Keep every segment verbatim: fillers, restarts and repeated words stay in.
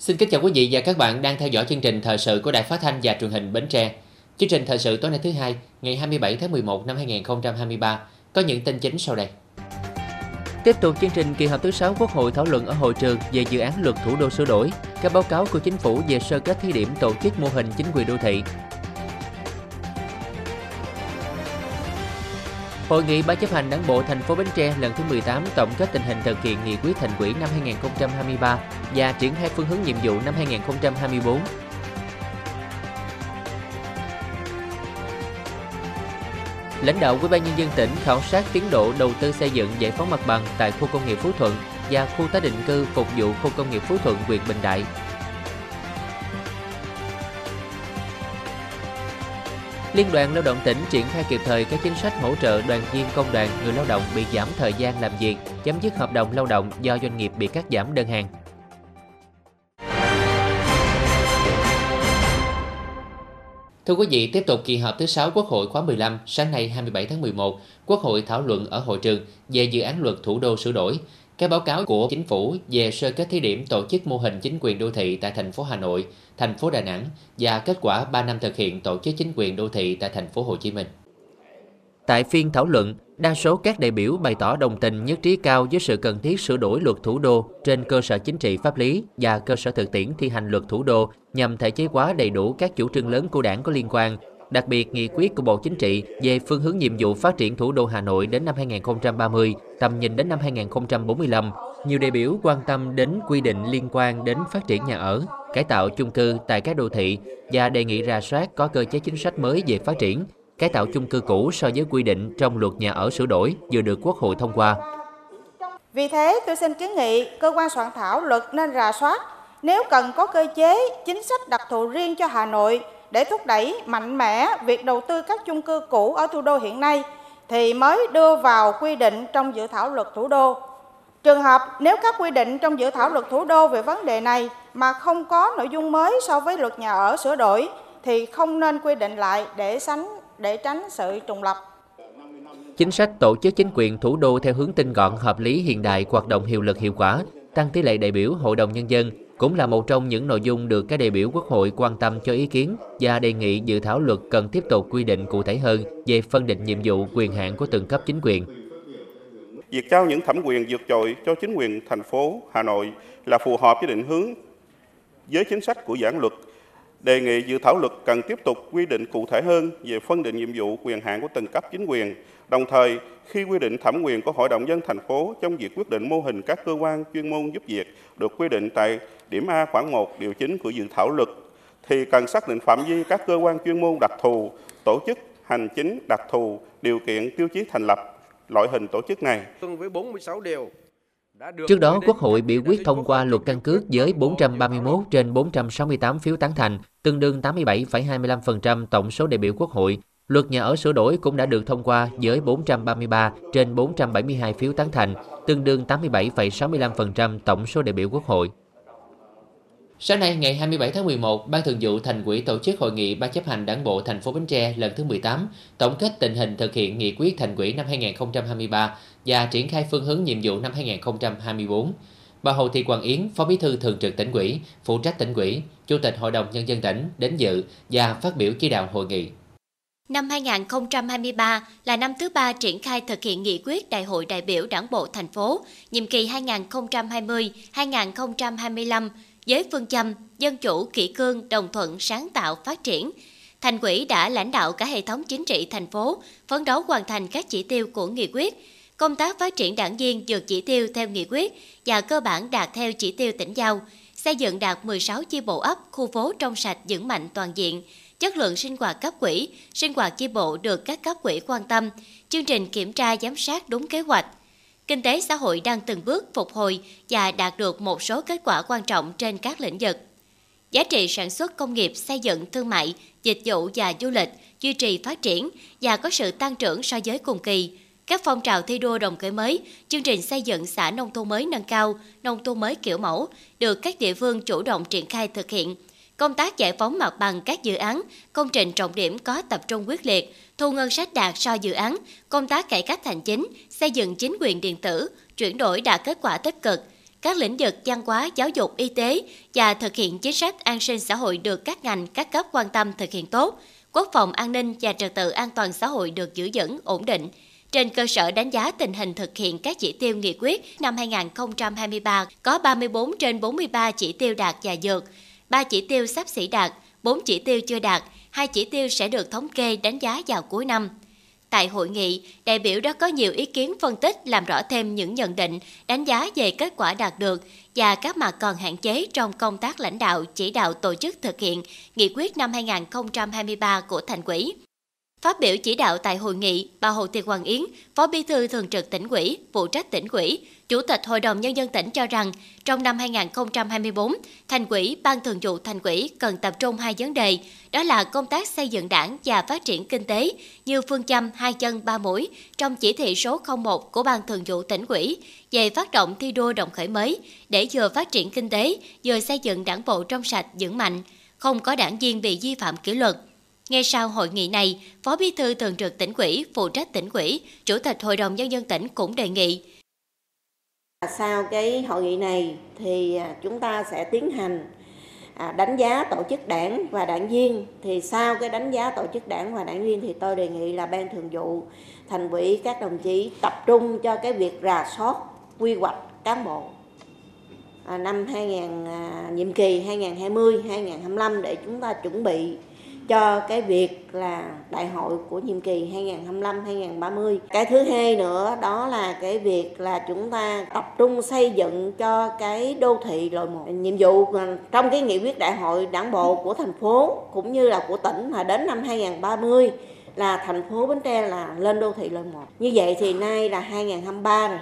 Xin kính chào quý vị và các bạn đang theo dõi chương trình thời sự của Đài Phát thanh và Truyền hình Bến Tre. Chương trình thời sự tối nay thứ hai, ngày hai mươi bảy tháng mười một năm hai nghìn không trăm hai mươi ba có những tin chính sau đây. Tiếp tục chương trình, kỳ họp thứ sáu Quốc hội thảo luận ở hội trường về dự án Luật Thủ đô sửa đổi, các báo cáo của Chính phủ về sơ kết thí điểm tổ chức mô hình chính quyền đô thị. Hội nghị Ban chấp hành Đảng bộ thành phố Bến Tre lần thứ mười tám tổng kết tình hình thực hiện nghị quyết Thành ủy năm hai nghìn không trăm hai mươi ba và triển khai phương hướng nhiệm vụ năm hai nghìn không trăm hai mươi bốn. Lãnh đạo Ủy ban nhân dân tỉnh khảo sát tiến độ đầu tư xây dựng giải phóng mặt bằng tại khu công nghiệp Phú Thuận và khu tái định cư phục vụ khu công nghiệp Phú Thuận, huyện Bình Đại. Liên đoàn Lao động tỉnh triển khai kịp thời các chính sách hỗ trợ đoàn viên công đoàn, người lao động bị giảm thời gian làm việc, chấm dứt hợp đồng lao động do doanh nghiệp bị cắt giảm đơn hàng. Thưa quý vị, tiếp tục kỳ họp thứ sáu Quốc hội khóa mười lăm, sáng nay hai mươi bảy tháng mười một, Quốc hội thảo luận ở hội trường về dự án Luật Thủ đô sửa đổi, các báo cáo của Chính phủ về sơ kết thí điểm tổ chức mô hình chính quyền đô thị tại thành phố Hà Nội, thành phố Đà Nẵng và kết quả ba năm thực hiện tổ chức chính quyền đô thị tại thành phố Hồ Chí Minh. Tại phiên thảo luận, đa số các đại biểu bày tỏ đồng tình nhất trí cao với sự cần thiết sửa đổi Luật Thủ đô trên cơ sở chính trị pháp lý và cơ sở thực tiễn thi hành Luật Thủ đô nhằm thể chế hóa đầy đủ các chủ trương lớn của Đảng có liên quan, đặc biệt nghị quyết của Bộ Chính trị về phương hướng nhiệm vụ phát triển thủ đô Hà Nội đến năm hai nghìn không trăm ba mươi, tầm nhìn đến năm hai nghìn không trăm bốn mươi lăm. Nhiều đại biểu quan tâm đến quy định liên quan đến phát triển nhà ở, cải tạo chung cư tại các đô thị và đề nghị rà soát có cơ chế chính sách mới về phát triển, cải tạo chung cư cũ so với quy định trong Luật Nhà ở sửa đổi vừa được Quốc hội thông qua. Vì thế, tôi xin kiến nghị cơ quan soạn thảo luật nên rà soát nếu cần có cơ chế chính sách đặc thù riêng cho Hà Nội để thúc đẩy mạnh mẽ việc đầu tư các chung cư cũ ở thủ đô hiện nay thì mới đưa vào quy định trong dự thảo Luật Thủ đô. Trường hợp nếu các quy định trong dự thảo Luật Thủ đô về vấn đề này mà không có nội dung mới so với Luật Nhà ở sửa đổi thì không nên quy định lại để sánh để tránh sự trùng lặp. Chính sách tổ chức chính quyền thủ đô theo hướng tinh gọn, hợp lý, hiện đại, hoạt động hiệu lực hiệu quả, tăng tỷ lệ đại biểu Hội đồng Nhân dân cũng là một trong những nội dung được các đại biểu Quốc hội quan tâm cho ý kiến và đề nghị dự thảo luật cần tiếp tục quy định cụ thể hơn về phân định nhiệm vụ, quyền hạn của từng cấp chính quyền. Việc trao những thẩm quyền vượt trội cho chính quyền thành phố Hà Nội là phù hợp với định hướng với chính sách của dự luật. Đề nghị dự thảo luật cần tiếp tục quy định cụ thể hơn về phân định nhiệm vụ, quyền hạn của từng cấp chính quyền, đồng thời khi quy định thẩm quyền của Hội đồng Nhân dân thành phố trong việc quyết định mô hình các cơ quan chuyên môn giúp việc được quy định tại điểm A khoảng một điều chín của dự thảo luật, thì cần xác định phạm vi các cơ quan chuyên môn đặc thù, tổ chức hành chính đặc thù, điều kiện, tiêu chí thành lập, loại hình tổ chức này. Trước đó, Quốc hội biểu quyết thông qua luật căn cước với bốn trăm ba mươi mốt trên bốn trăm sáu mươi tám phiếu tán thành, tương đương tám mươi bảy phẩy hai mươi lăm phần trăm tổng số đại biểu Quốc hội. Luật Nhà ở sửa đổi cũng đã được thông qua với bốn trăm ba mươi ba trên bốn trăm bảy mươi hai phiếu tán thành, tương đương tám mươi bảy phẩy sáu mươi lăm phần trăm tổng số đại biểu Quốc hội. Sáng nay, ngày hai mươi bảy tháng mười một, Ban Thường vụ Thành ủy tổ chức hội nghị Ban chấp hành Đảng bộ thành phố Bến Tre lần thứ mười tám, tổng kết tình hình thực hiện nghị quyết Thành ủy năm hai nghìn không trăm hai mươi ba và triển khai phương hướng nhiệm vụ năm hai nghìn không trăm hai mươi bốn. Bà Hồ Thị Quảng Yến, Phó Bí thư Thường trực Tỉnh ủy, phụ trách Tỉnh ủy, Chủ tịch Hội đồng Nhân dân tỉnh đến dự và phát biểu chỉ đạo hội nghị. Năm hai nghìn không trăm hai mươi ba là năm thứ ba triển khai thực hiện nghị quyết Đại hội đại biểu Đảng bộ thành phố, nhiệm kỳ hai nghìn không trăm hai mươi đến hai nghìn không trăm hai mươi lăm, với phương châm dân chủ, kỷ cương, đồng thuận, sáng tạo, phát triển. Thành ủy đã lãnh đạo cả hệ thống chính trị thành phố phấn đấu hoàn thành các chỉ tiêu của nghị quyết. Công tác phát triển đảng viên vượt chỉ tiêu theo nghị quyết và cơ bản đạt theo chỉ tiêu tỉnh giao, xây dựng đạt mười sáu chi bộ ấp, khu phố trong sạch vững mạnh toàn diện, chất lượng sinh hoạt cấp ủy, sinh hoạt chi bộ được các cấp ủy quan tâm, chương trình kiểm tra giám sát đúng kế hoạch. Kinh tế xã hội đang từng bước phục hồi và đạt được một số kết quả quan trọng trên các lĩnh vực. Giá trị sản xuất công nghiệp, xây dựng, thương mại, dịch vụ và du lịch duy trì phát triển và có sự tăng trưởng so với cùng kỳ. Các phong trào thi đua đồng khởi mới, chương trình xây dựng xã nông thôn mới nâng cao, nông thôn mới kiểu mẫu được các địa phương chủ động triển khai thực hiện. Công tác giải phóng mặt bằng các dự án, công trình trọng điểm có tập trung quyết liệt, thu ngân sách đạt so dự án, công tác cải cách hành chính, xây dựng chính quyền điện tử, chuyển đổi đạt kết quả tích cực. các lĩnh vực văn hóa, giáo dục, y tế và thực hiện chính sách an sinh xã hội được các ngành, các cấp quan tâm thực hiện tốt, quốc phòng an ninh và trật tự an toàn xã hội được giữ vững, ổn định. Trên cơ sở đánh giá tình hình thực hiện các chỉ tiêu nghị quyết năm hai không hai ba, có ba mươi tư trên bốn mươi ba chỉ tiêu đạt và vượt, ba chỉ tiêu xấp xỉ đạt, bốn chỉ tiêu chưa đạt, hai chỉ tiêu sẽ được thống kê đánh giá vào cuối năm. Tại hội nghị, đại biểu đã có nhiều ý kiến phân tích làm rõ thêm những nhận định, đánh giá về kết quả đạt được và các mặt còn hạn chế trong công tác lãnh đạo, chỉ đạo tổ chức thực hiện nghị quyết năm hai không hai ba của Thành ủy. Phát biểu chỉ đạo tại hội nghị, bà Hồ Thị Quảng Yến, Phó Bí thư Thường trực Tỉnh ủy, phụ trách Tỉnh ủy, Chủ tịch Hội đồng Nhân dân tỉnh cho rằng, trong năm hai không hai tư, Thành ủy, Ban Thường vụ Thành ủy cần tập trung hai vấn đề, đó là công tác xây dựng đảng và phát triển kinh tế, như phương châm hai chân ba mũi trong chỉ thị số không một của Ban Thường vụ Tỉnh ủy về phát động thi đua đồng khởi mới, để vừa phát triển kinh tế, vừa xây dựng đảng bộ trong sạch vững mạnh, không có đảng viên bị vi phạm kỷ luật. Ngay sau hội nghị này, Phó Bí thư Thường trực Tỉnh ủy, phụ trách Tỉnh ủy, Chủ tịch Hội đồng Nhân dân tỉnh cũng đề nghị. Sau cái hội nghị này thì chúng ta sẽ tiến hành đánh giá tổ chức đảng và đảng viên. Thì sau cái đánh giá tổ chức đảng và đảng viên thì tôi đề nghị là Ban Thường vụ Thành ủy các đồng chí tập trung cho cái việc rà soát quy hoạch cán bộ năm hai không không không, nhiệm kỳ hai không hai mươi đến hai không hai lăm để chúng ta chuẩn bị cho cái việc là đại hội của nhiệm kỳ hai không hai lăm đến hai không ba mươi. Cái thứ hai nữa đó là cái việc là chúng ta tập trung xây dựng cho cái đô thị loại một. Nhiệm vụ trong cái nghị quyết đại hội đảng bộ của thành phố cũng như là của tỉnh mà đến năm hai không ba mươi là thành phố Bến Tre là lên đô thị loại một. Như vậy thì nay là hai không hai ba rồi.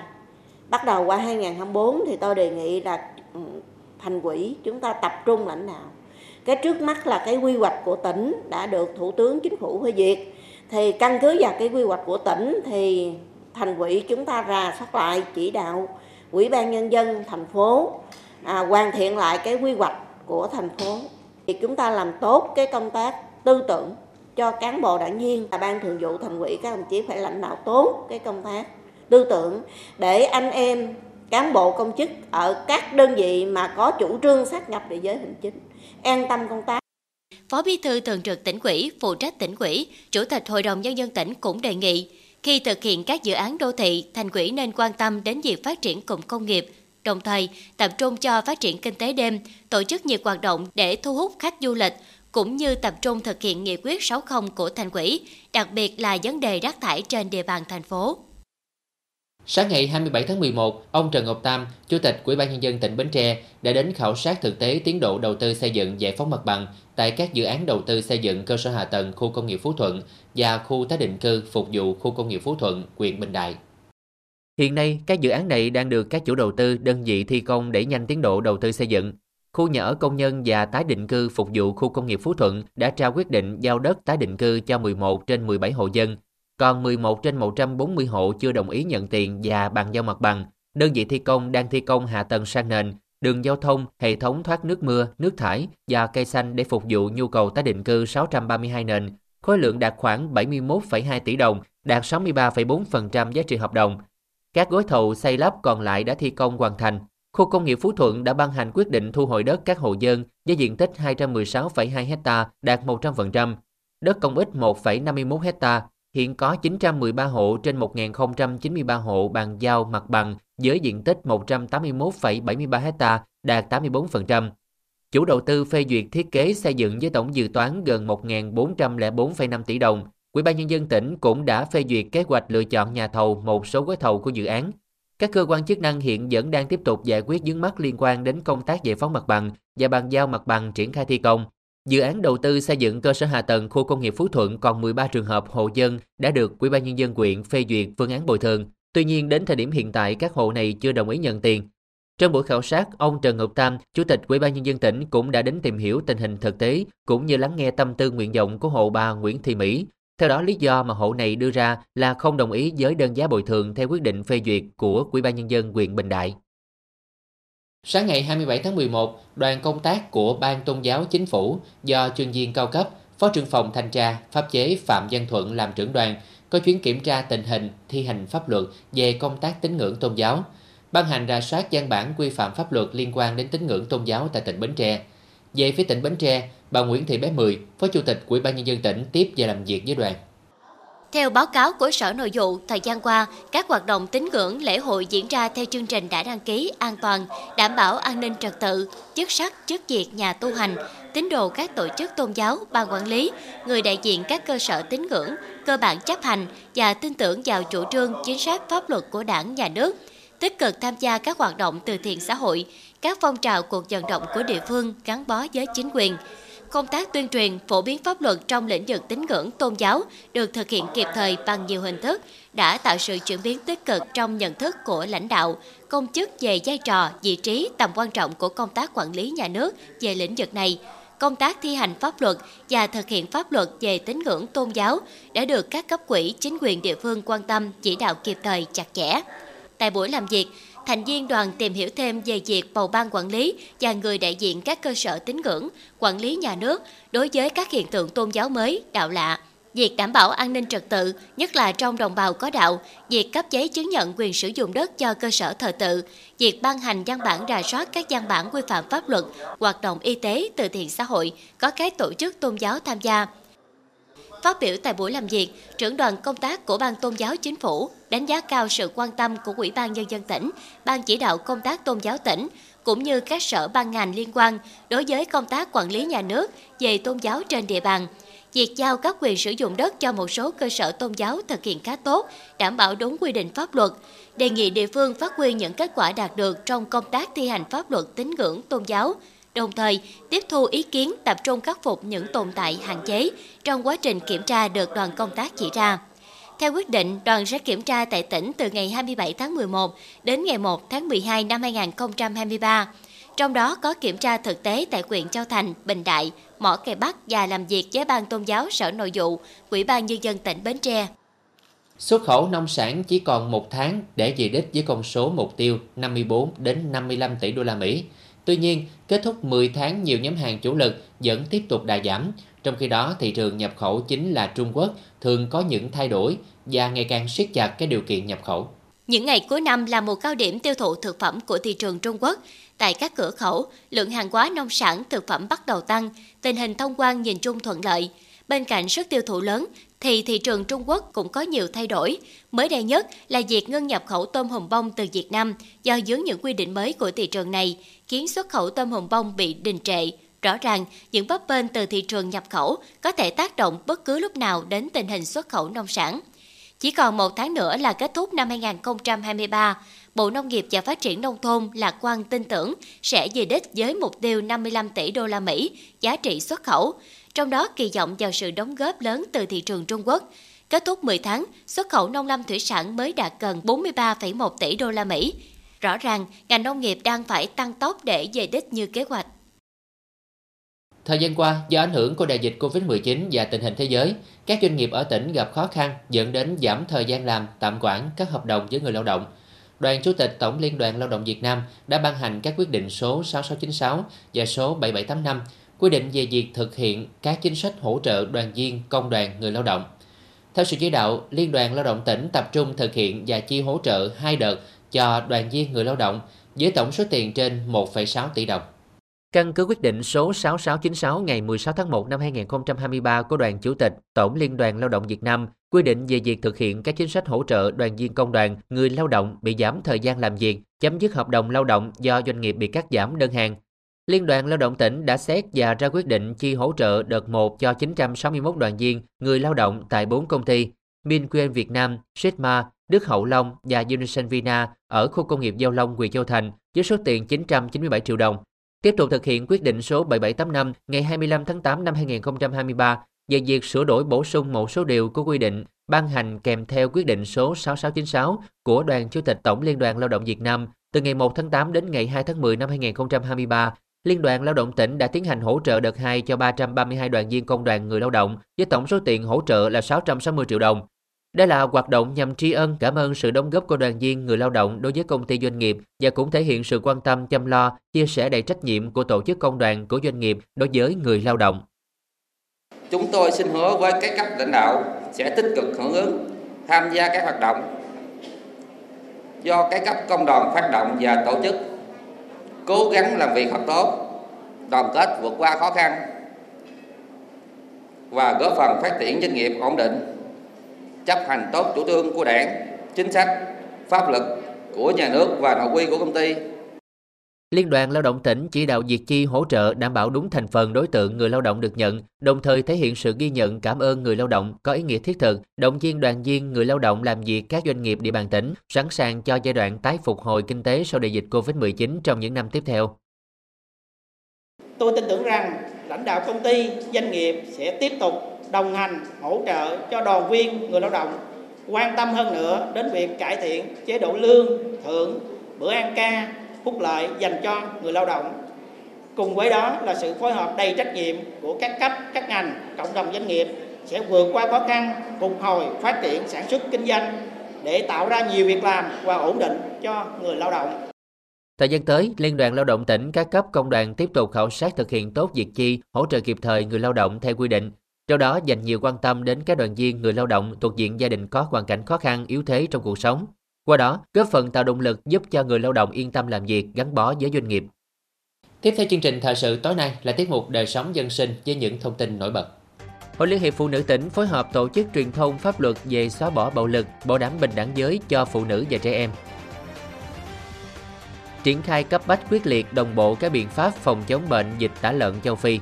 Bắt đầu qua hai không hai tư thì tôi đề nghị là Thành ủy chúng ta tập trung lãnh đạo. Cái trước mắt là cái quy hoạch của tỉnh đã được Thủ tướng Chính phủ phê duyệt. Thì căn cứ vào cái quy hoạch của tỉnh thì Thành ủy chúng ta rà soát lại chỉ đạo Ủy ban Nhân dân thành phố à, hoàn thiện lại cái quy hoạch của thành phố. Thì chúng ta làm tốt cái công tác tư tưởng cho cán bộ đảng viên. Ban Thường vụ Thành ủy các đồng chí phải lãnh đạo tốt cái công tác tư tưởng để anh em cán bộ công chức ở các đơn vị mà có chủ trương sát nhập địa giới hành chính an tâm công tác. Phó Bí thư Thường trực Tỉnh ủy, phụ trách Tỉnh ủy, Chủ tịch Hội đồng Nhân dân tỉnh cũng đề nghị khi thực hiện các dự án đô thị, Thành ủy nên quan tâm đến việc phát triển cụm công nghiệp, đồng thời tập trung cho phát triển kinh tế đêm, tổ chức nhiều hoạt động để thu hút khách du lịch, cũng như tập trung thực hiện nghị quyết sáu mươi của Thành ủy, đặc biệt là vấn đề rác thải trên địa bàn thành phố. Sáng ngày hai mươi bảy tháng mười một, ông Trần Ngọc Tâm, Chủ tịch Ủy ban Nhân dân tỉnh Bến Tre đã đến khảo sát thực tế tiến độ đầu tư xây dựng giải phóng mặt bằng tại các dự án đầu tư xây dựng cơ sở hạ tầng khu công nghiệp Phú Thuận và khu tái định cư phục vụ khu công nghiệp Phú Thuận, huyện Bình Đại. Hiện nay, các dự án này đang được các chủ đầu tư, đơn vị thi công đẩy nhanh tiến độ đầu tư xây dựng. Khu nhà ở công nhân và tái định cư phục vụ khu công nghiệp Phú Thuận đã trao quyết định giao đất tái định cư cho mười một trên mười bảy hộ dân. Còn mười một trên một trăm bốn mươi hộ chưa đồng ý nhận tiền và bàn giao mặt bằng. Đơn vị thi công đang thi công hạ tầng san nền, đường giao thông, hệ thống thoát nước mưa, nước thải và cây xanh để phục vụ nhu cầu tái định cư sáu trăm ba mươi hai nền. Khối lượng đạt khoảng bảy mươi mốt phẩy hai tỷ đồng, đạt sáu mươi ba phẩy bốn phần trăm giá trị hợp đồng. Các gói thầu xây lắp còn lại đã thi công hoàn thành. Khu công nghiệp Phú Thuận đã ban hành quyết định thu hồi đất các hộ dân với diện tích hai trăm mười sáu phẩy hai ha, đạt một trăm phần trăm. Đất công ích một phẩy năm mươi mốt ha. Hiện có chín trăm mười ba hộ trên một nghìn không trăm chín mươi ba hộ bàn giao mặt bằng với diện tích một trăm tám mươi mốt phẩy bảy mươi ba ha, đạt tám mươi tư phần trăm. Chủ đầu tư phê duyệt thiết kế xây dựng với tổng dự toán gần một nghìn bốn trăm lẻ bốn phẩy năm tỷ đồng. Ủy ban Nhân dân tỉnh cũng đã phê duyệt kế hoạch lựa chọn nhà thầu một số gói thầu của dự án. Các cơ quan chức năng hiện vẫn đang tiếp tục giải quyết vướng mắc liên quan đến công tác giải phóng mặt bằng và bàn giao mặt bằng triển khai thi công. Dự án đầu tư xây dựng cơ sở hạ tầng khu công nghiệp Phú Thuận còn mười ba trường hợp hộ dân đã được Ủy ban Nhân dân huyện phê duyệt phương án bồi thường. Tuy nhiên, đến thời điểm hiện tại, các hộ này chưa đồng ý nhận tiền. Trong buổi khảo sát, ông Trần Ngọc Tam, Chủ tịch Ủy ban Nhân dân tỉnh cũng đã đến tìm hiểu tình hình thực tế cũng như lắng nghe tâm tư nguyện vọng của hộ bà Nguyễn Thị Mỹ. Theo đó, lý do mà hộ này đưa ra là không đồng ý với đơn giá bồi thường theo quyết định phê duyệt của Ủy ban Nhân dân huyện Bình Đại. Sáng ngày hai mươi bảy tháng mười một, đoàn công tác của Ban Tôn giáo Chính phủ do chuyên viên cao cấp, Phó trưởng phòng Thanh tra, Pháp chế Phạm Văn Thuận làm trưởng đoàn có chuyến kiểm tra tình hình thi hành pháp luật về công tác tín ngưỡng tôn giáo. ban hành rà soát văn bản quy phạm pháp luật liên quan đến tín ngưỡng tôn giáo tại tỉnh Bến Tre. Về phía tỉnh Bến Tre, bà Nguyễn Thị Bé Mười, Phó Chủ tịch Ủy ban nhân dân tỉnh tiếp và làm việc với đoàn. Theo báo cáo của Sở Nội vụ, thời gian qua, các hoạt động tín ngưỡng lễ hội diễn ra theo chương trình đã đăng ký an toàn, đảm bảo an ninh trật tự, chức sắc, chức việc nhà tu hành, tín đồ các tổ chức tôn giáo, ban quản lý, người đại diện các cơ sở tín ngưỡng, cơ bản chấp hành và tin tưởng vào chủ trương chính sách pháp luật của Đảng, Nhà nước, tích cực tham gia các hoạt động từ thiện xã hội, các phong trào cuộc vận động của địa phương gắn bó với chính quyền. Công tác tuyên truyền, phổ biến pháp luật trong lĩnh vực tín ngưỡng tôn giáo được thực hiện kịp thời bằng nhiều hình thức, đã tạo sự chuyển biến tích cực trong nhận thức của lãnh đạo, công chức về vai trò, vị trí, tầm quan trọng của công tác quản lý nhà nước về lĩnh vực này. Công tác thi hành pháp luật và thực hiện pháp luật về tín ngưỡng tôn giáo đã được các cấp ủy, chính quyền địa phương quan tâm, chỉ đạo kịp thời, chặt chẽ. Tại buổi làm việc, thành viên đoàn tìm hiểu thêm về việc bầu ban quản lý và người đại diện các cơ sở tín ngưỡng, quản lý nhà nước đối với các hiện tượng tôn giáo mới, đạo lạ, việc đảm bảo an ninh trật tự, nhất là trong đồng bào có đạo, việc cấp giấy chứng nhận quyền sử dụng đất cho cơ sở thờ tự, việc ban hành văn bản rà soát các văn bản quy phạm pháp luật, hoạt động y tế, từ thiện xã hội, có các tổ chức tôn giáo tham gia. Phát biểu tại buổi làm việc, trưởng đoàn công tác của Ban Tôn giáo Chính phủ đánh giá cao sự quan tâm của Ủy ban nhân dân tỉnh, Ban chỉ đạo công tác tôn giáo tỉnh cũng như các sở ban ngành liên quan đối với công tác quản lý nhà nước về tôn giáo trên địa bàn. Việc giao các quyền sử dụng đất cho một số cơ sở tôn giáo thực hiện khá tốt, đảm bảo đúng quy định pháp luật. Đề nghị địa phương phát huy những kết quả đạt được trong công tác thi hành pháp luật tín ngưỡng tôn giáo, đồng thời tiếp thu ý kiến, tập trung khắc phục những tồn tại hạn chế trong quá trình kiểm tra được đoàn công tác chỉ ra. Theo quyết định, đoàn sẽ kiểm tra tại tỉnh từ ngày hai mươi bảy tháng mười một đến ngày một tháng mười hai năm hai nghìn không trăm hai mươi ba. Trong đó có kiểm tra thực tế tại huyện Châu Thành, Bình Đại, Mỏ Cày Bắc và làm việc với Ban Tôn giáo, Sở Nội vụ, Ủy ban nhân dân tỉnh Bến Tre. Xuất khẩu nông sản chỉ còn một tháng để về đích với con số mục tiêu năm mươi bốn đến năm mươi lăm tỷ đô la Mỹ. Tuy nhiên, kết thúc mười tháng, nhiều nhóm hàng chủ lực vẫn tiếp tục đà giảm. Trong khi đó, thị trường nhập khẩu chính là Trung Quốc thường có những thay đổi và ngày càng siết chặt các điều kiện nhập khẩu. Những ngày cuối năm là một cao điểm tiêu thụ thực phẩm của thị trường Trung Quốc. Tại các cửa khẩu, lượng hàng hóa nông sản, thực phẩm bắt đầu tăng, tình hình thông quan nhìn chung thuận lợi. Bên cạnh sức tiêu thụ lớn, thì thị trường Trung Quốc cũng có nhiều thay đổi. Mới đây nhất là việc ngưng nhập khẩu tôm hùm bông từ Việt Nam do vướng những quy định mới của thị trường này, khiến xuất khẩu tôm hùm bông bị đình trệ. Rõ ràng, những bấp bênh từ thị trường nhập khẩu có thể tác động bất cứ lúc nào đến tình hình xuất khẩu nông sản. Chỉ còn một tháng nữa là kết thúc năm hai nghìn không trăm hai mươi ba, Bộ Nông nghiệp và Phát triển Nông thôn lạc quan tin tưởng sẽ về đích với mục tiêu năm mươi lăm tỷ đô la Mỹ giá trị xuất khẩu, trong đó kỳ vọng vào sự đóng góp lớn từ thị trường Trung Quốc. Kết thúc mười tháng, xuất khẩu nông lâm thủy sản mới đạt gần bốn mươi ba phẩy một tỷ đô la Mỹ. Rõ ràng, ngành nông nghiệp đang phải tăng tốc để về đích như kế hoạch. Thời gian qua, do ảnh hưởng của đại dịch cô vít mười chín và tình hình thế giới, các doanh nghiệp ở tỉnh gặp khó khăn dẫn đến giảm thời gian làm, tạm quản các hợp đồng với người lao động. Đoàn Chủ tịch Tổng Liên đoàn Lao động Việt Nam đã ban hành các quyết định số sáu nghìn sáu trăm chín mươi sáu và số bảy nghìn bảy trăm tám mươi lăm quy định về việc thực hiện các chính sách hỗ trợ đoàn viên, công đoàn, người lao động. Theo sự chỉ đạo, Liên đoàn Lao động tỉnh tập trung thực hiện và chi hỗ trợ hai đợt cho đoàn viên người lao động với tổng số tiền trên một phẩy sáu tỷ đồng. Căn cứ quyết định số sáu nghìn sáu trăm chín mươi sáu ngày mười sáu tháng một năm hai nghìn không trăm hai mươi ba của Đoàn Chủ tịch Tổng Liên đoàn Lao động Việt Nam quy định về việc thực hiện các chính sách hỗ trợ đoàn viên công đoàn, người lao động bị giảm thời gian làm việc, chấm dứt hợp đồng lao động do doanh nghiệp bị cắt giảm đơn hàng. Liên đoàn Lao động tỉnh đã xét và ra quyết định chi hỗ trợ đợt một cho chín trăm sáu mươi mốt đoàn viên, người lao động tại bốn công ty Minquen Việt Nam, SITMA, Đức Hậu Long và Unison Vina ở khu công nghiệp Giao Long, Quỳ Châu Thành với số tiền chín trăm chín mươi bảy triệu đồng. Tiếp tục thực hiện quyết định số bảy nghìn bảy trăm tám mươi lăm ngày hai mươi lăm tháng tám năm hai nghìn không trăm hai mươi ba về việc sửa đổi bổ sung một số điều của quy định ban hành kèm theo quyết định số sáu nghìn sáu trăm chín mươi sáu của Đoàn Chủ tịch Tổng Liên đoàn Lao động Việt Nam từ ngày một tháng tám đến ngày hai tháng mười năm hai nghìn không trăm hai mươi ba. Liên đoàn Lao động tỉnh đã tiến hành hỗ trợ đợt hai cho ba trăm ba mươi hai đoàn viên công đoàn người lao động với tổng số tiền hỗ trợ là sáu trăm sáu mươi triệu đồng. Đây là hoạt động nhằm tri ân, cảm ơn sự đóng góp của đoàn viên người lao động đối với công ty doanh nghiệp và cũng thể hiện sự quan tâm, chăm lo, chia sẻ đầy trách nhiệm của tổ chức công đoàn của doanh nghiệp đối với người lao động. Chúng tôi xin hứa với các cấp lãnh đạo sẽ tích cực hưởng ứng, tham gia các hoạt động do các cấp công đoàn phát động và tổ chức cố gắng làm việc thật tốt, đoàn kết vượt qua khó khăn và góp phần phát triển doanh nghiệp ổn định, chấp hành tốt chủ trương của Đảng, chính sách, pháp luật của nhà nước và nội quy của công ty. Liên đoàn Lao động tỉnh chỉ đạo việc chi hỗ trợ đảm bảo đúng thành phần đối tượng người lao động được nhận, đồng thời thể hiện sự ghi nhận cảm ơn người lao động có ý nghĩa thiết thực, động viên đoàn viên người lao động làm việc các doanh nghiệp địa bàn tỉnh, sẵn sàng cho giai đoạn tái phục hồi kinh tế sau đại dịch Covid mười chín trong những năm tiếp theo. Tôi tin tưởng rằng lãnh đạo công ty, doanh nghiệp sẽ tiếp tục đồng hành, hỗ trợ cho đoàn viên người lao động, quan tâm hơn nữa đến việc cải thiện chế độ lương, thưởng, bữa ăn ca, phúc lợi dành cho người lao động. Cùng với đó là sự phối hợp đầy trách nhiệm của các cấp, các ngành, cộng đồng doanh nghiệp sẽ vượt qua khó khăn, phục hồi, phát triển sản xuất kinh doanh để tạo ra nhiều việc làm và ổn định cho người lao động. Thời gian tới, Liên đoàn Lao động tỉnh các cấp công đoàn tiếp tục khảo sát thực hiện tốt việc chi, hỗ trợ kịp thời người lao động theo quy định. Trong đó dành nhiều quan tâm đến các đoàn viên người lao động thuộc diện gia đình có hoàn cảnh khó khăn, yếu thế trong cuộc sống. Qua đó, góp phần tạo động lực giúp cho người lao động yên tâm làm việc gắn bó với doanh nghiệp. Tiếp theo chương trình thời sự tối nay là tiết mục đời sống dân sinh với những thông tin nổi bật. Hội Liên hiệp Phụ nữ tỉnh phối hợp tổ chức truyền thông pháp luật về xóa bỏ bạo lực, bảo đảm bình đẳng giới cho phụ nữ và trẻ em. Triển khai cấp bách quyết liệt đồng bộ các biện pháp phòng chống bệnh dịch tả lợn châu Phi.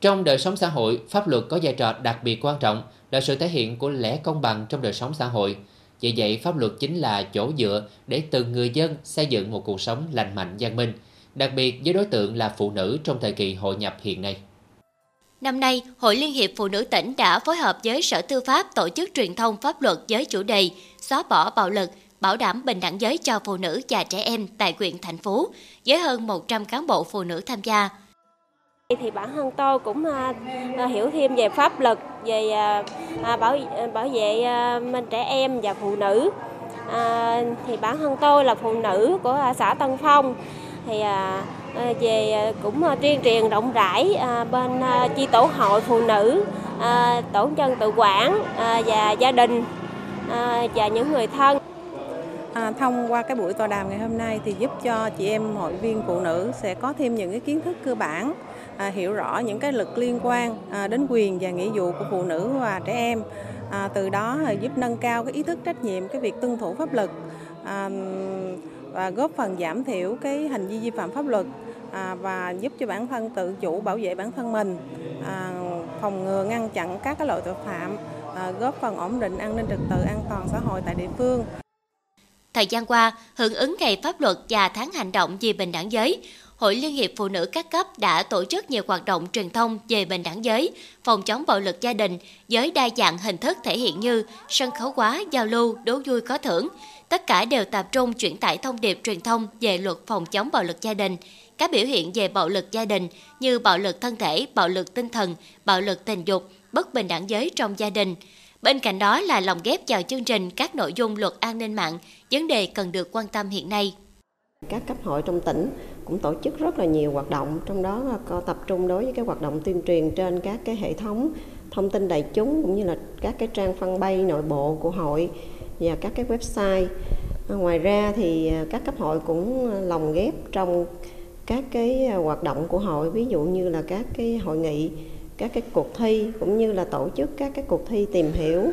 Trong đời sống xã hội, pháp luật có vai trò đặc biệt quan trọng là sự thể hiện của lẽ công bằng trong đời sống xã hội. Vì vậy, pháp luật chính là chỗ dựa để từng người dân xây dựng một cuộc sống lành mạnh, văn minh, đặc biệt với đối tượng là phụ nữ trong thời kỳ hội nhập hiện nay. Năm nay, Hội Liên hiệp Phụ nữ tỉnh đã phối hợp với Sở Tư pháp tổ chức truyền thông pháp luật với chủ đề xóa bỏ bạo lực, bảo đảm bình đẳng giới cho phụ nữ và trẻ em tại huyện thành phố, với hơn một trăm cán bộ phụ nữ tham gia. Thì bản thân tôi cũng hiểu thêm về pháp luật, về bảo bảo vệ mình trẻ em và phụ nữ. Thì bản thân tôi là phụ nữ của xã Tân Phong, thì về cũng tuyên truyền rộng rãi bên chi tổ hội phụ nữ, tổ dân tự quản và gia đình và những người thân. À, thông qua cái buổi tọa đàm ngày hôm nay thì giúp cho chị em hội viên phụ nữ sẽ có thêm những cái kiến thức cơ bản, à, hiểu rõ những cái luật liên quan à, đến quyền và nghĩa vụ của phụ nữ và trẻ em, à, từ đó à, giúp nâng cao cái ý thức trách nhiệm cái việc tuân thủ pháp luật, à, và góp phần giảm thiểu cái hành vi vi phạm pháp luật, à, và giúp cho bản thân tự chủ bảo vệ bản thân mình, à, phòng ngừa ngăn chặn các loại tội phạm, à, góp phần ổn định an ninh trật tự an toàn xã hội tại địa phương. Thời gian qua, hưởng ứng Ngày Pháp luật và Tháng Hành động vì bình đẳng giới, Hội Liên hiệp Phụ nữ các cấp đã tổ chức nhiều hoạt động truyền thông về bình đẳng giới, phòng chống bạo lực gia đình, với đa dạng hình thức thể hiện như sân khấu hóa, giao lưu, đố vui có thưởng. Tất cả đều tập trung chuyển tải thông điệp truyền thông về luật phòng chống bạo lực gia đình, các biểu hiện về bạo lực gia đình như bạo lực thân thể, bạo lực tinh thần, bạo lực tình dục, bất bình đẳng giới trong gia đình. Bên cạnh đó là lồng ghép vào chương trình các nội dung luật an ninh mạng, vấn đề cần được quan tâm hiện nay. Các cấp hội trong tỉnh cũng tổ chức rất là nhiều hoạt động, trong đó có tập trung đối với các hoạt động tuyên truyền trên các cái hệ thống thông tin đại chúng cũng như là các cái trang fanpage nội bộ của hội và các cái website. Ngoài ra thì các cấp hội cũng lồng ghép trong các cái hoạt động của hội, ví dụ như là các cái hội nghị, các cái cuộc thi cũng như là tổ chức các cái cuộc thi tìm hiểu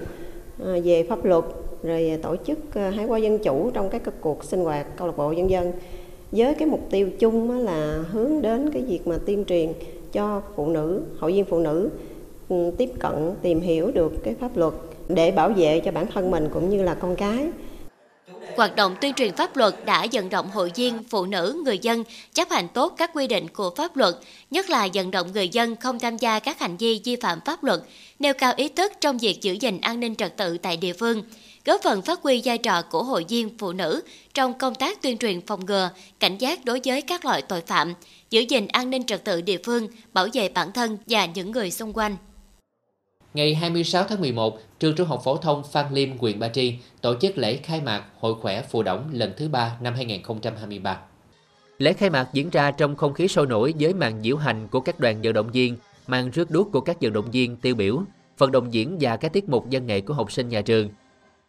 về pháp luật, rồi tổ chức hái hoa dân chủ trong các cuộc sinh hoạt câu lạc bộ dân dân, với cái mục tiêu chung là hướng đến cái việc mà tuyên truyền cho phụ nữ, hội viên phụ nữ tiếp cận tìm hiểu được cái pháp luật để bảo vệ cho bản thân mình cũng như là con cái. Hoạt động tuyên truyền pháp luật đã vận động hội viên, phụ nữ, người dân chấp hành tốt các quy định của pháp luật, nhất là vận động người dân không tham gia các hành vi vi phạm pháp luật, nêu cao ý thức trong việc giữ gìn an ninh trật tự tại địa phương, góp phần phát huy vai trò của hội viên, phụ nữ trong công tác tuyên truyền phòng ngừa, cảnh giác đối với các loại tội phạm, giữ gìn an ninh trật tự địa phương, bảo vệ bản thân và những người xung quanh. Ngày hai mươi sáu tháng mười một, trường Trung học phổ thông Phan Liêm, huyện Ba Tri tổ chức lễ khai mạc Hội khỏe Phù Đổng lần thứ ba năm hai nghìn không trăm hai mươi ba. Lễ khai mạc diễn ra trong không khí sôi nổi với màn diễu hành của các đoàn vận động viên, màn rước đuốc của các vận động viên tiêu biểu, vận động diễn và các tiết mục văn nghệ của học sinh nhà trường.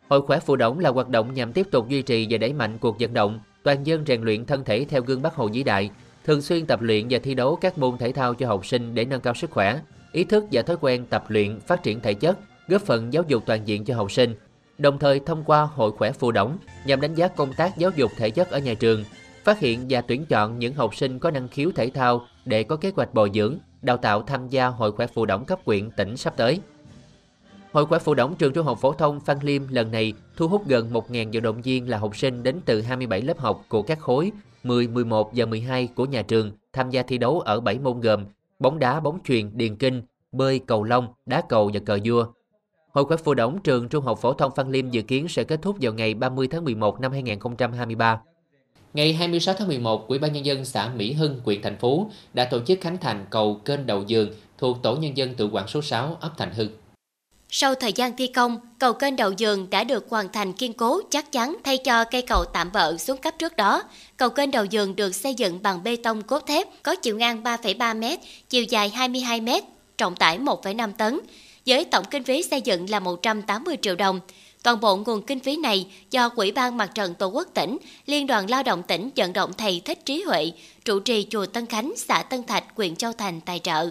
Hội khỏe phụ đồng là hoạt động nhằm tiếp tục duy trì và đẩy mạnh cuộc vận động, toàn dân rèn luyện thân thể theo gương Bác Hồ vĩ đại, thường xuyên tập luyện và thi đấu các môn thể thao cho học sinh để nâng cao sức khỏe, ý thức và thói quen tập luyện, phát triển thể chất, góp phần giáo dục toàn diện cho học sinh. Đồng thời thông qua hội khỏe phụ đồng nhằm đánh giá công tác giáo dục thể chất ở nhà trường, phát hiện và tuyển chọn những học sinh có năng khiếu thể thao để có kế hoạch bồi dưỡng, đào tạo tham gia hội khỏe phụ đồng cấp huyện tỉnh sắp tới. Hội khỏe phụ đồng trường Trung học phổ thông Phan Liêm lần này thu hút gần một nghìn vận động viên là học sinh đến từ hai mươi bảy lớp học của các khối mười, mười một và mười hai của nhà trường tham gia thi đấu ở bảy môn gồm bóng đá, bóng chuyền, điền kinh, bơi, cầu lông, đá cầu và cờ vua. Hội khỏe phụ đồng trường Trung học phổ thông Phan Liêm dự kiến sẽ kết thúc vào ngày ba mươi tháng mười một năm hai nghìn không trăm hai mươi ba. Ngày hai mươi sáu tháng mười một, Ủy ban nhân dân xã Mỹ Hưng, huyện Thành Phú đã tổ chức khánh thành cầu kênh Đầu Giường thuộc tổ nhân dân tự quản số sáu, ấp Thành Hưng. Sau thời gian thi công, cầu kênh Đầu Giường đã được hoàn thành kiên cố, chắc chắn thay cho cây cầu tạm bợ xuống cấp trước đó. Cầu kênh Đầu Giường được xây dựng bằng bê tông cốt thép, có chiều ngang ba phẩy ba mét, chiều dài hai mươi hai mét, trọng tải một phẩy năm tấn, với tổng kinh phí xây dựng là một trăm tám mươi triệu đồng. Toàn bộ nguồn kinh phí này do Ủy ban Mặt trận Tổ quốc tỉnh, Liên đoàn Lao động tỉnh vận động thầy Thích Trí Huệ, trụ trì chùa Tân Khánh, xã Tân Thạch, huyện Châu Thành tài trợ.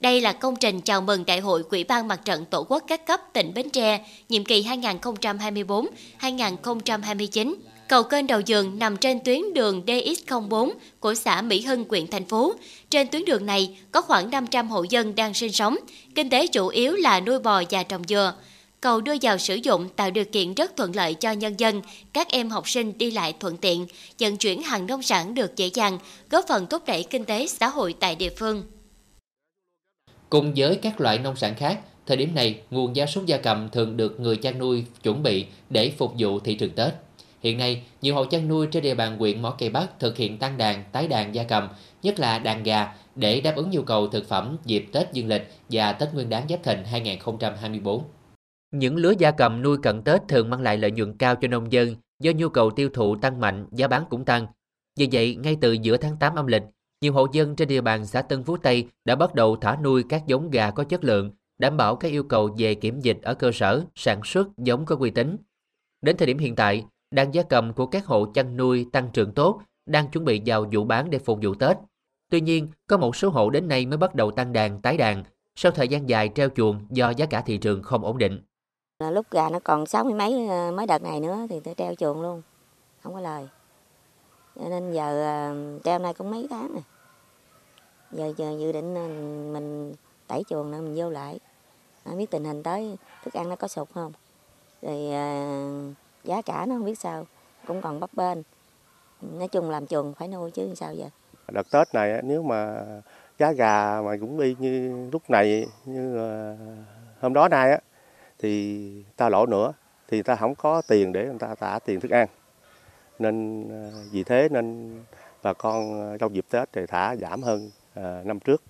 Đây là công trình chào mừng Đại hội Ủy ban Mặt trận Tổ quốc các cấp tỉnh Bến Tre, nhiệm kỳ hai nghìn không trăm hai mươi tư đến hai nghìn không trăm hai mươi chín. Cầu kênh Đầu Giường nằm trên tuyến đường D X không bốn của xã Mỹ Hưng, huyện Thành Phú. Trên tuyến đường này có khoảng năm trăm hộ dân đang sinh sống, kinh tế chủ yếu là nuôi bò và trồng dừa. Cầu đưa vào sử dụng tạo điều kiện rất thuận lợi cho nhân dân, các em học sinh đi lại thuận tiện, vận chuyển hàng nông sản được dễ dàng, góp phần thúc đẩy kinh tế xã hội tại địa phương. Cùng với các loại nông sản khác, thời điểm này nguồn gia súc gia cầm thường được người chăn nuôi chuẩn bị để phục vụ thị trường Tết. Hiện nay, nhiều hộ chăn nuôi trên địa bàn huyện Mỏ Cày Bắc thực hiện tăng đàn, tái đàn gia cầm, nhất là đàn gà để đáp ứng nhu cầu thực phẩm dịp Tết Dương lịch và Tết Nguyên đán Giáp Thìn hai nghìn không trăm hai mươi tư. Những lứa gia cầm nuôi cận Tết thường mang lại lợi nhuận cao cho nông dân do nhu cầu tiêu thụ tăng mạnh, giá bán cũng tăng. Vì vậy, ngay từ giữa tháng tám âm lịch, nhiều hộ dân trên địa bàn xã Tân Phú Tây đã bắt đầu thả nuôi các giống gà có chất lượng, đảm bảo các yêu cầu về kiểm dịch ở cơ sở, sản xuất giống có uy tín. Đến thời điểm hiện tại, đàn gia cầm của các hộ chăn nuôi tăng trưởng tốt, đang chuẩn bị vào vụ bán để phục vụ Tết. Tuy nhiên, có một số hộ đến nay mới bắt đầu tăng đàn, tái đàn, sau thời gian dài treo chuồng do giá cả thị trường không ổn định. Lúc gà nó còn sáu mươi mấy mấy đợt này nữa thì tôi treo chuồng luôn, không có lời. Cho nên giờ treo nay cũng mấy tháng rồi. Giờ, giờ dự định mình tẩy chuồng nữa mình vô lại. Không biết tình hình tới thức ăn nó có sụt không. Rồi giá cả nó không biết sao, cũng còn bấp bênh. Nói chung làm chuồng phải nuôi chứ sao giờ. Đợt Tết này nếu mà giá gà mà cũng đi như lúc này, như hôm đó nay á, thì ta lỗ nữa, thì ta không có tiền để người ta trả tiền thức ăn. Nên vì thế nên bà con trong dịp Tết thì thả giảm hơn à, năm trước.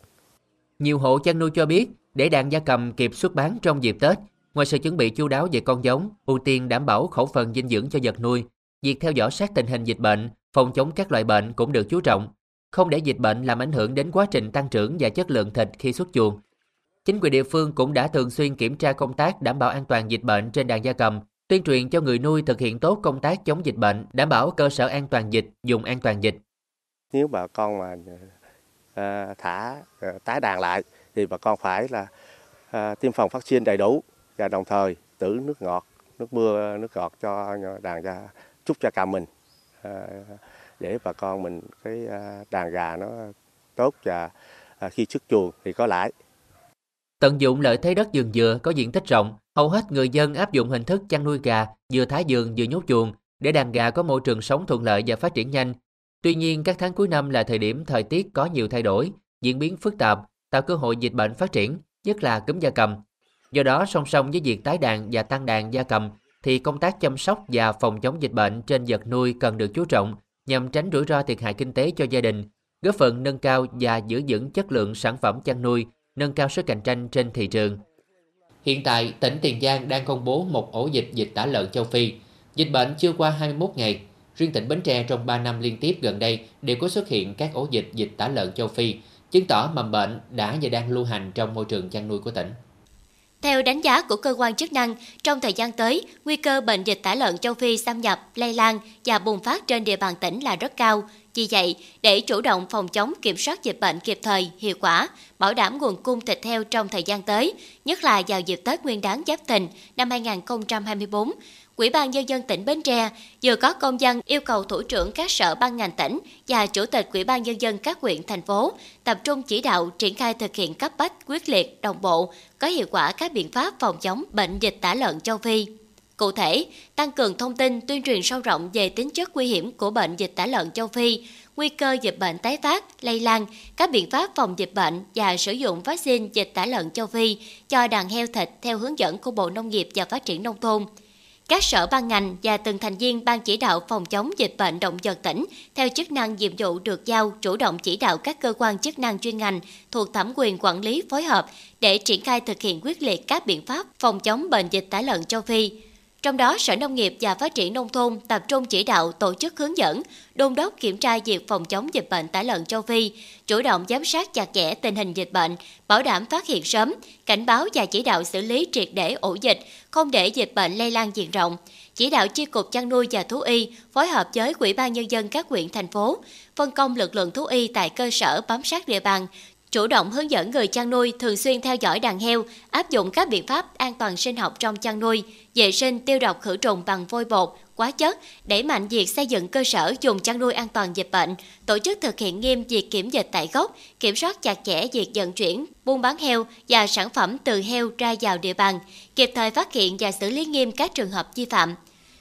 Nhiều hộ chăn nuôi cho biết, để đàn gia cầm kịp xuất bán trong dịp Tết, ngoài sự chuẩn bị chu đáo về con giống, ưu tiên đảm bảo khẩu phần dinh dưỡng cho vật nuôi, việc theo dõi sát tình hình dịch bệnh, phòng chống các loại bệnh cũng được chú trọng, không để dịch bệnh làm ảnh hưởng đến quá trình tăng trưởng và chất lượng thịt khi xuất chuồng. Chính quyền địa phương cũng đã thường xuyên kiểm tra công tác đảm bảo an toàn dịch bệnh trên đàn gia cầm, tuyên truyền cho người nuôi thực hiện tốt công tác chống dịch bệnh, đảm bảo cơ sở an toàn dịch, vùng an toàn dịch. Nếu bà con mà uh, thả uh, tái đàn lại thì bà con phải là uh, tiêm phòng vaccine đầy đủ và đồng thời trữ nước ngọt, nước mưa, nước ngọt cho đàn gia trúc gia cầm mình uh, để bà con mình cái uh, đàn gà nó tốt và uh, khi xuất chuồng thì có lãi. Tận dụng lợi thế đất vườn dừa có diện tích rộng, hầu hết người dân áp dụng hình thức chăn nuôi gà vừa thả vườn vừa nhốt chuồng để đàn gà có môi trường sống thuận lợi và phát triển nhanh. Tuy nhiên, các tháng cuối năm là thời điểm thời tiết có nhiều thay đổi, diễn biến phức tạp, tạo cơ hội dịch bệnh phát triển, nhất là cúm gia cầm. Do đó, song song với việc tái đàn và tăng đàn gia cầm, thì công tác chăm sóc và phòng chống dịch bệnh trên vật nuôi cần được chú trọng nhằm tránh rủi ro thiệt hại kinh tế cho gia đình, góp phần nâng cao và giữ vững chất lượng sản phẩm chăn nuôi, nâng cao sức cạnh tranh trên thị trường. Hiện tại, tỉnh Tiền Giang đang công bố một ổ dịch dịch tả lợn châu Phi. Dịch bệnh chưa qua hai mươi mốt ngày. Riêng tỉnh Bến Tre trong ba năm liên tiếp gần đây đều có xuất hiện các ổ dịch dịch tả lợn châu Phi, chứng tỏ mầm bệnh đã và đang lưu hành trong môi trường chăn nuôi của tỉnh. Theo đánh giá của cơ quan chức năng, trong thời gian tới, nguy cơ bệnh dịch tả lợn châu Phi xâm nhập, lây lan và bùng phát trên địa bàn tỉnh là rất cao. Vì vậy, để chủ động phòng chống kiểm soát dịch bệnh kịp thời, hiệu quả, bảo đảm nguồn cung thịt heo trong thời gian tới, nhất là vào dịp Tết Nguyên đán Giáp Thìn năm hai nghìn không trăm hai mươi bốn, Ủy ban nhân dân tỉnh Bến Tre vừa có công văn yêu cầu thủ trưởng các sở ban ngành tỉnh và chủ tịch Ủy ban nhân dân các huyện thành phố tập trung chỉ đạo triển khai thực hiện cấp bách, quyết liệt, đồng bộ, có hiệu quả các biện pháp phòng chống bệnh dịch tả lợn châu Phi. Cụ thể, tăng cường thông tin tuyên truyền sâu rộng về tính chất nguy hiểm của bệnh dịch tả lợn châu Phi, nguy cơ dịch bệnh tái phát, lây lan, các biện pháp phòng dịch bệnh và sử dụng vaccine dịch tả lợn châu Phi cho đàn heo thịt theo hướng dẫn của Bộ Nông nghiệp và Phát triển Nông thôn. Các sở ban ngành và từng thành viên ban chỉ đạo phòng chống dịch bệnh động vật tỉnh theo chức năng nhiệm vụ được giao chủ động chỉ đạo các cơ quan chức năng chuyên ngành thuộc thẩm quyền quản lý phối hợp để triển khai thực hiện quyết liệt các biện pháp phòng chống bệnh dịch tả lợn châu Phi. Trong đó, Sở Nông nghiệp và Phát triển Nông thôn tập trung chỉ đạo tổ chức hướng dẫn, đôn đốc kiểm tra việc phòng chống dịch bệnh tả lợn châu Phi, chủ động giám sát chặt chẽ tình hình dịch bệnh, bảo đảm phát hiện sớm, cảnh báo và chỉ đạo xử lý triệt để ổ dịch, không để dịch bệnh lây lan diện rộng. Chỉ đạo chi cục chăn nuôi và thú y phối hợp với Ủy ban nhân dân các huyện thành phố, phân công lực lượng thú y tại cơ sở bám sát địa bàn, chủ động hướng dẫn người chăn nuôi thường xuyên theo dõi đàn heo, áp dụng các biện pháp an toàn sinh học trong chăn nuôi, vệ sinh tiêu độc khử trùng bằng vôi bột, hóa chất, đẩy mạnh việc xây dựng cơ sở dùng chăn nuôi an toàn dịch bệnh, tổ chức thực hiện nghiêm việc kiểm dịch tại gốc, kiểm soát chặt chẽ việc vận chuyển, buôn bán heo và sản phẩm từ heo ra vào địa bàn, kịp thời phát hiện và xử lý nghiêm các trường hợp vi phạm.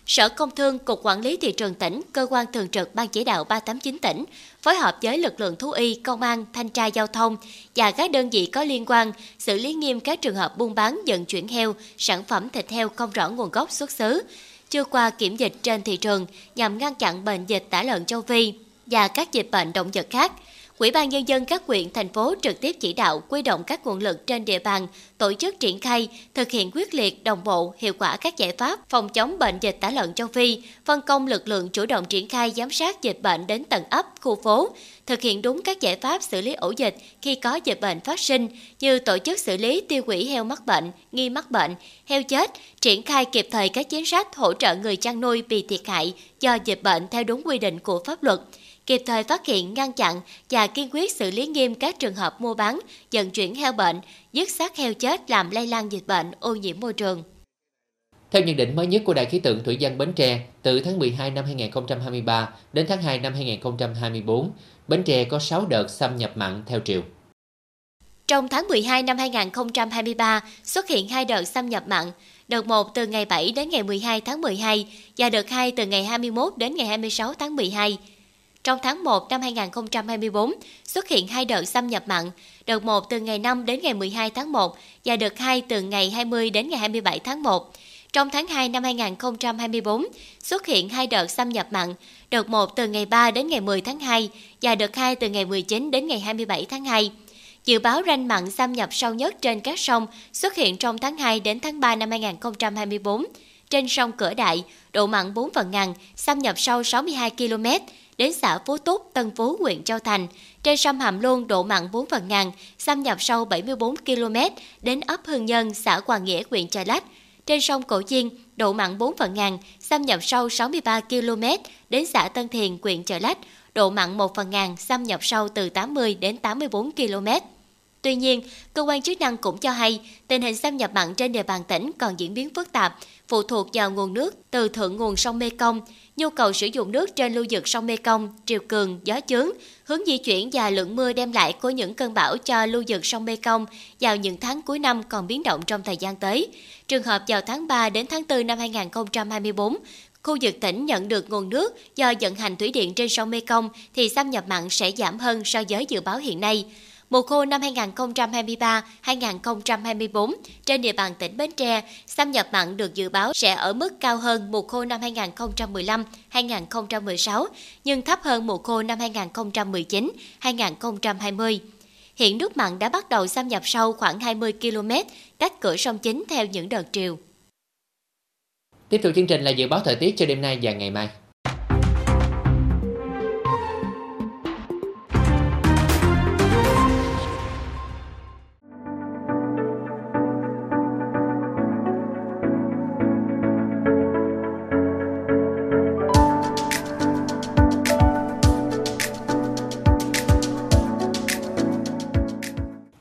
Sở Công Thương, Cục Quản lý Thị trường tỉnh, Cơ quan Thường trực Ban Chỉ đạo ba tám chín tỉnh, phối hợp với lực lượng thú y, công an, thanh tra giao thông và các đơn vị có liên quan xử lý nghiêm các trường hợp buôn bán vận chuyển heo, sản phẩm thịt heo không rõ nguồn gốc xuất xứ, chưa qua kiểm dịch trên thị trường nhằm ngăn chặn bệnh dịch tả lợn châu Phi và các dịch bệnh động vật khác. Ủy ban nhân dân các huyện, thành phố trực tiếp chỉ đạo quy động các nguồn lực trên địa bàn, tổ chức triển khai, thực hiện quyết liệt, đồng bộ, hiệu quả các giải pháp phòng chống bệnh dịch tả lợn châu Phi, phân công lực lượng chủ động triển khai giám sát dịch bệnh đến tận ấp, khu phố, thực hiện đúng các giải pháp xử lý ổ dịch khi có dịch bệnh phát sinh như tổ chức xử lý tiêu hủy heo mắc bệnh, nghi mắc bệnh, heo chết, triển khai kịp thời các chính sách hỗ trợ người chăn nuôi bị thiệt hại do dịch bệnh theo đúng quy định của pháp luật, kịp thời phát hiện, ngăn chặn và kiên quyết xử lý nghiêm các trường hợp mua bán, vận chuyển heo bệnh, dứt xác heo chết làm lây lan dịch bệnh, ô nhiễm môi trường. Theo nhận định mới nhất của Đài khí tượng thủy văn Bến Tre, từ tháng mười hai năm hai nghìn không trăm hai mươi ba đến tháng hai năm hai nghìn không trăm hai mươi bốn, Bến Tre có sáu đợt xâm nhập mặn theo triều. Trong tháng mười hai năm hai nghìn không trăm hai mươi ba, xuất hiện hai đợt xâm nhập mặn, đợt một từ ngày bảy đến ngày mười hai tháng mười hai và đợt hai từ ngày hai mươi mốt đến ngày hai mươi sáu tháng mười hai. Trong tháng một năm hai nghìn không trăm hai mươi bốn, xuất hiện hai đợt xâm nhập mặn, đợt một từ ngày năm đến ngày mười hai tháng một và đợt hai từ ngày hai mươi đến ngày hai mươi bảy tháng một. Trong tháng hai năm hai nghìn không trăm hai mươi bốn, xuất hiện hai đợt xâm nhập mặn, đợt một từ ngày ba đến ngày mười tháng hai và đợt hai từ ngày mười chín đến ngày hai mươi bảy tháng hai. Dự báo ranh mặn xâm nhập sâu nhất trên các sông xuất hiện trong tháng hai đến tháng ba năm hai nghìn không trăm hai mươi bốn. Trên sông Cửa Đại, độ mặn bốn phần ngàn, xâm nhập sâu sáu mươi hai ki lô mét, đến xã Phú Túc, Tân Phú, huyện Châu Thành. Trên sông Hàm Luông, độ mặn bốn phần ngàn, xâm nhập sâu bảy mươi bốn ki lô mét, đến ấp Hương Nhân, xã Hoàng Nghĩa, huyện Chợ Lách. Trên sông Cổ Chiên, độ mặn bốn phần ngàn, xâm nhập sâu sáu mươi ba ki lô mét, đến xã Tân Thiền, huyện Chợ Lách. Độ mặn một phần ngàn, xâm nhập sâu từ tám mươi đến tám mươi bốn ki lô mét. Tuy nhiên, cơ quan chức năng cũng cho hay tình hình xâm nhập mặn trên địa bàn tỉnh còn diễn biến phức tạp, phụ thuộc vào nguồn nước từ thượng nguồn sông Mekong, nhu cầu sử dụng nước trên lưu vực sông Mekong, triều cường, gió chướng, hướng di chuyển và lượng mưa đem lại của những cơn bão cho lưu vực sông Mekong vào những tháng cuối năm còn biến động trong thời gian tới. Trường hợp vào tháng ba đến tháng tư năm hai nghìn không trăm hai mươi bốn, khu vực tỉnh nhận được nguồn nước do vận hành thủy điện trên sông Mekong thì xâm nhập mặn sẽ giảm hơn so với dự báo hiện nay. Mùa khô năm hai nghìn không trăm hai mươi ba hai nghìn không trăm hai mươi bốn, trên địa bàn tỉnh Bến Tre, xâm nhập mặn được dự báo sẽ ở mức cao hơn mùa khô năm hai nghìn không trăm mười lăm hai nghìn không trăm mười sáu, nhưng thấp hơn mùa khô năm hai nghìn không trăm mười chín hai nghìn không trăm hai mươi. Hiện nước mặn đã bắt đầu xâm nhập sâu khoảng hai mươi ki lô mét, cách cửa sông chính theo những đợt triều. Tiếp tục chương trình là dự báo thời tiết cho đêm nay và ngày mai.